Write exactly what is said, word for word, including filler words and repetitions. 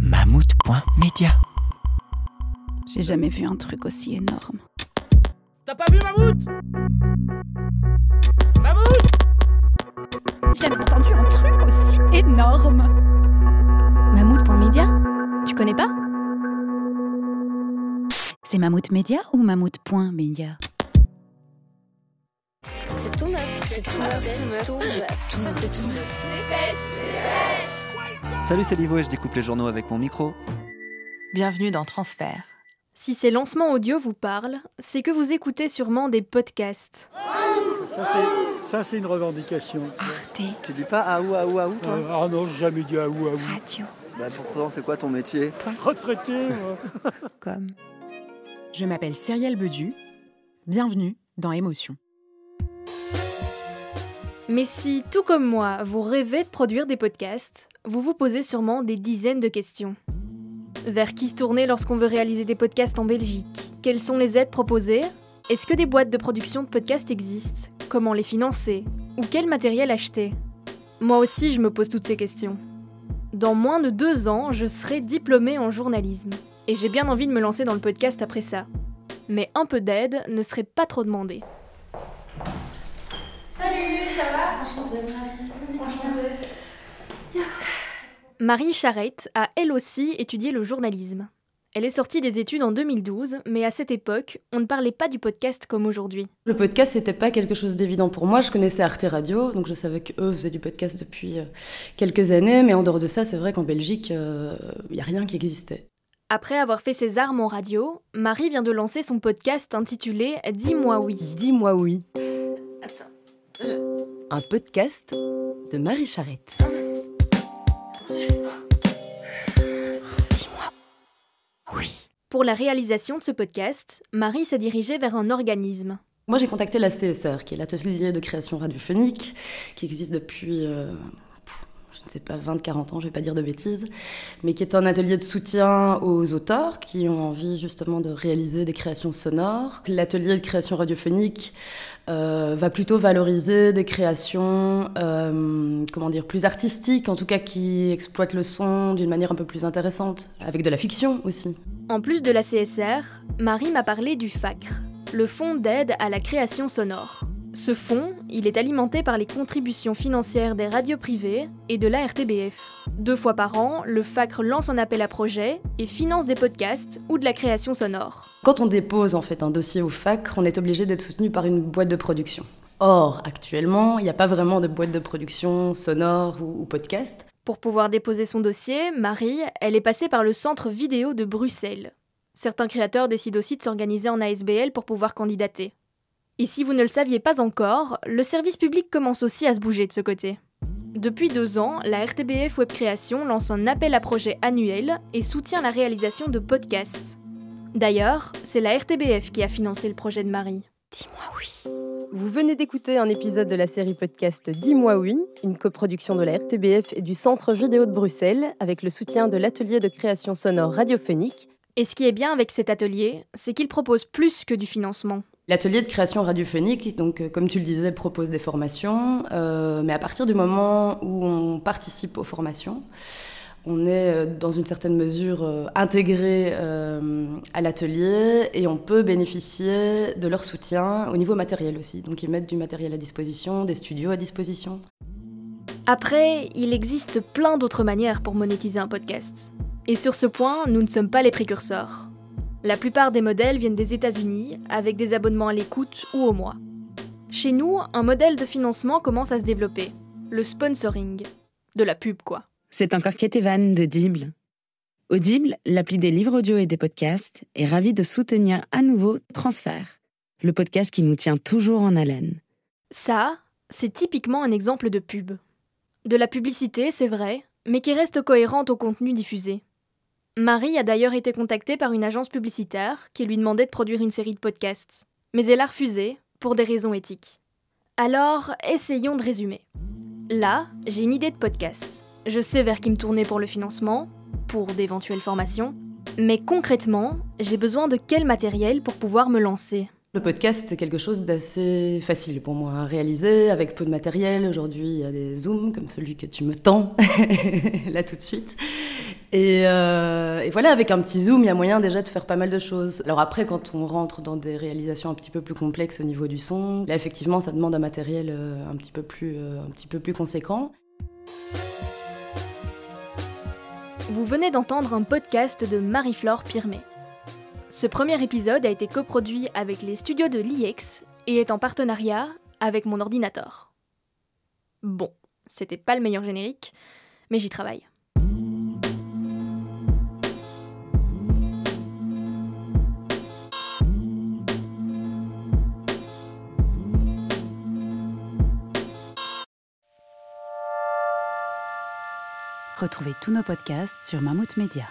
Mammouth point média. J'ai jamais vu un truc aussi énorme. T'as pas vu Mammouth ? Mammouth ! J'ai jamais entendu un truc aussi énorme. Mammouth point média ? Tu connais pas ? C'est Mammouth Média ou Mammouth point média ? C'est tout neuf, c'est tout neuf, tout neuf, c'est tout neuf. Dépêche ! Salut, c'est Livo et je découpe les journaux avec mon micro. Bienvenue dans Transfert. Si ces lancements audio vous parlent, c'est que vous écoutez sûrement des podcasts. Ça c'est, ça, c'est une revendication. Arte. Tu dis pas aou aou aou toi ? Ah non, j'ai jamais dit aou aou. Radio. Bah pourtant, c'est quoi ton métier ? Retraité. Comme. Je m'appelle Cyrielle Bedu. Bienvenue dans Émotions. Mais si, tout comme moi, vous rêvez de produire des podcasts, vous vous posez sûrement des dizaines de questions. Vers qui se tourner lorsqu'on veut réaliser des podcasts en Belgique ? Quelles sont les aides proposées ? Est-ce que des boîtes de production de podcasts existent ? Comment les financer ? Ou quel matériel acheter ? Moi aussi, je me pose toutes ces questions. Dans moins de deux ans, je serai diplômée en journalisme. Et j'ai bien envie de me lancer dans le podcast après ça. Mais un peu d'aide ne serait pas trop demandé. Salut, ça va ? Enchantée, Marie. Enchantée. Marie Charrette a elle aussi étudié le journalisme. Elle est sortie des études en deux mille douze, mais à cette époque, on ne parlait pas du podcast comme aujourd'hui. Le podcast, c'était pas quelque chose d'évident pour moi. Je connaissais Arte Radio, donc je savais qu'eux faisaient du podcast depuis quelques années, mais en dehors de ça, c'est vrai qu'en Belgique, il euh, n'y a rien qui existait. Après avoir fait ses armes en radio, Marie vient de lancer son podcast intitulé « Dis-moi oui ». Dis-moi oui. Attends. Je... Un podcast de Marie Charrette. Dis-moi oui. Pour la réalisation de ce podcast, Marie s'est dirigée vers un organisme. Moi, j'ai contacté la C S R, qui est l'atelier de création radiophonique, qui existe depuis... Euh... je ne sais pas, vingt à quarante ans, je ne vais pas dire de bêtises, mais qui est un atelier de soutien aux auteurs qui ont envie justement de réaliser des créations sonores. L'atelier de création radiophonique euh, va plutôt valoriser des créations euh, comment dire, plus artistiques, en tout cas qui exploitent le son d'une manière un peu plus intéressante, avec de la fiction aussi. En plus de la C S R, Marie m'a parlé du FACRE, le Fonds d'aide à la création sonore. Ce fonds, il est alimenté par les contributions financières des radios privées et de la R T B F. Deux fois par an, le FACRE lance un appel à projets et finance des podcasts ou de la création sonore. Quand on dépose en fait un dossier au FACRE, on est obligé d'être soutenu par une boîte de production. Or, actuellement, il n'y a pas vraiment de boîte de production sonore ou, ou podcast. Pour pouvoir déposer son dossier, Marie, elle est passée par le Centre Vidéo de Bruxelles. Certains créateurs décident aussi de s'organiser en A S B L pour pouvoir candidater. Et si vous ne le saviez pas encore, le service public commence aussi à se bouger de ce côté. Depuis deux ans, la R T B F Webcréation lance un appel à projets annuel et soutient la réalisation de podcasts. D'ailleurs, c'est la R T B F qui a financé le projet de Marie. Dis-moi oui. Vous venez d'écouter un épisode de la série podcast Dis-moi oui, une coproduction de la R T B F et du Centre Vidéo de Bruxelles, avec le soutien de l'atelier de création sonore radiophonique. Et ce qui est bien avec cet atelier, c'est qu'il propose plus que du financement. L'atelier de création radiophonique, donc, comme tu le disais, propose des formations, euh, mais à partir du moment où on participe aux formations, on est dans une certaine mesure euh, intégré euh, à l'atelier et on peut bénéficier de leur soutien au niveau matériel aussi. Donc ils mettent du matériel à disposition, des studios à disposition. Après, il existe plein d'autres manières pour monétiser un podcast. Et sur ce point, nous ne sommes pas les précurseurs. La plupart des modèles viennent des États-Unis, avec des abonnements à l'écoute ou au mois. Chez nous, un modèle de financement commence à se développer. Le sponsoring. De la pub, quoi. C'est encore Kétévan d'Audible. Audible, l'appli des livres audio et des podcasts, est ravie de soutenir à nouveau Transfert, le podcast qui nous tient toujours en haleine. Ça, c'est typiquement un exemple de pub. De la publicité, c'est vrai, mais qui reste cohérente au contenu diffusé. Marie a d'ailleurs été contactée par une agence publicitaire qui lui demandait de produire une série de podcasts. Mais elle a refusé, pour des raisons éthiques. Alors, essayons de résumer. Là, j'ai une idée de podcast. Je sais vers qui me tourner pour le financement, pour d'éventuelles formations. Mais concrètement, j'ai besoin de quel matériel pour pouvoir me lancer ? Le podcast, c'est quelque chose d'assez facile pour moi à réaliser, avec peu de matériel. Aujourd'hui, il y a des zooms, comme celui que tu me tends, là tout de suite. Et, euh, et voilà, avec un petit zoom, il y a moyen déjà de faire pas mal de choses. Alors après, quand on rentre dans des réalisations un petit peu plus complexes au niveau du son, là, effectivement, ça demande un matériel un petit peu plus, un petit peu plus conséquent. Vous venez d'entendre un podcast de Marie-Flore Pirmé. Ce premier épisode a été coproduit avec les studios de l'I X et est en partenariat avec mon ordinateur. Bon, c'était pas le meilleur générique, mais j'y travaille. Retrouvez tous nos podcasts sur Mammouth Média.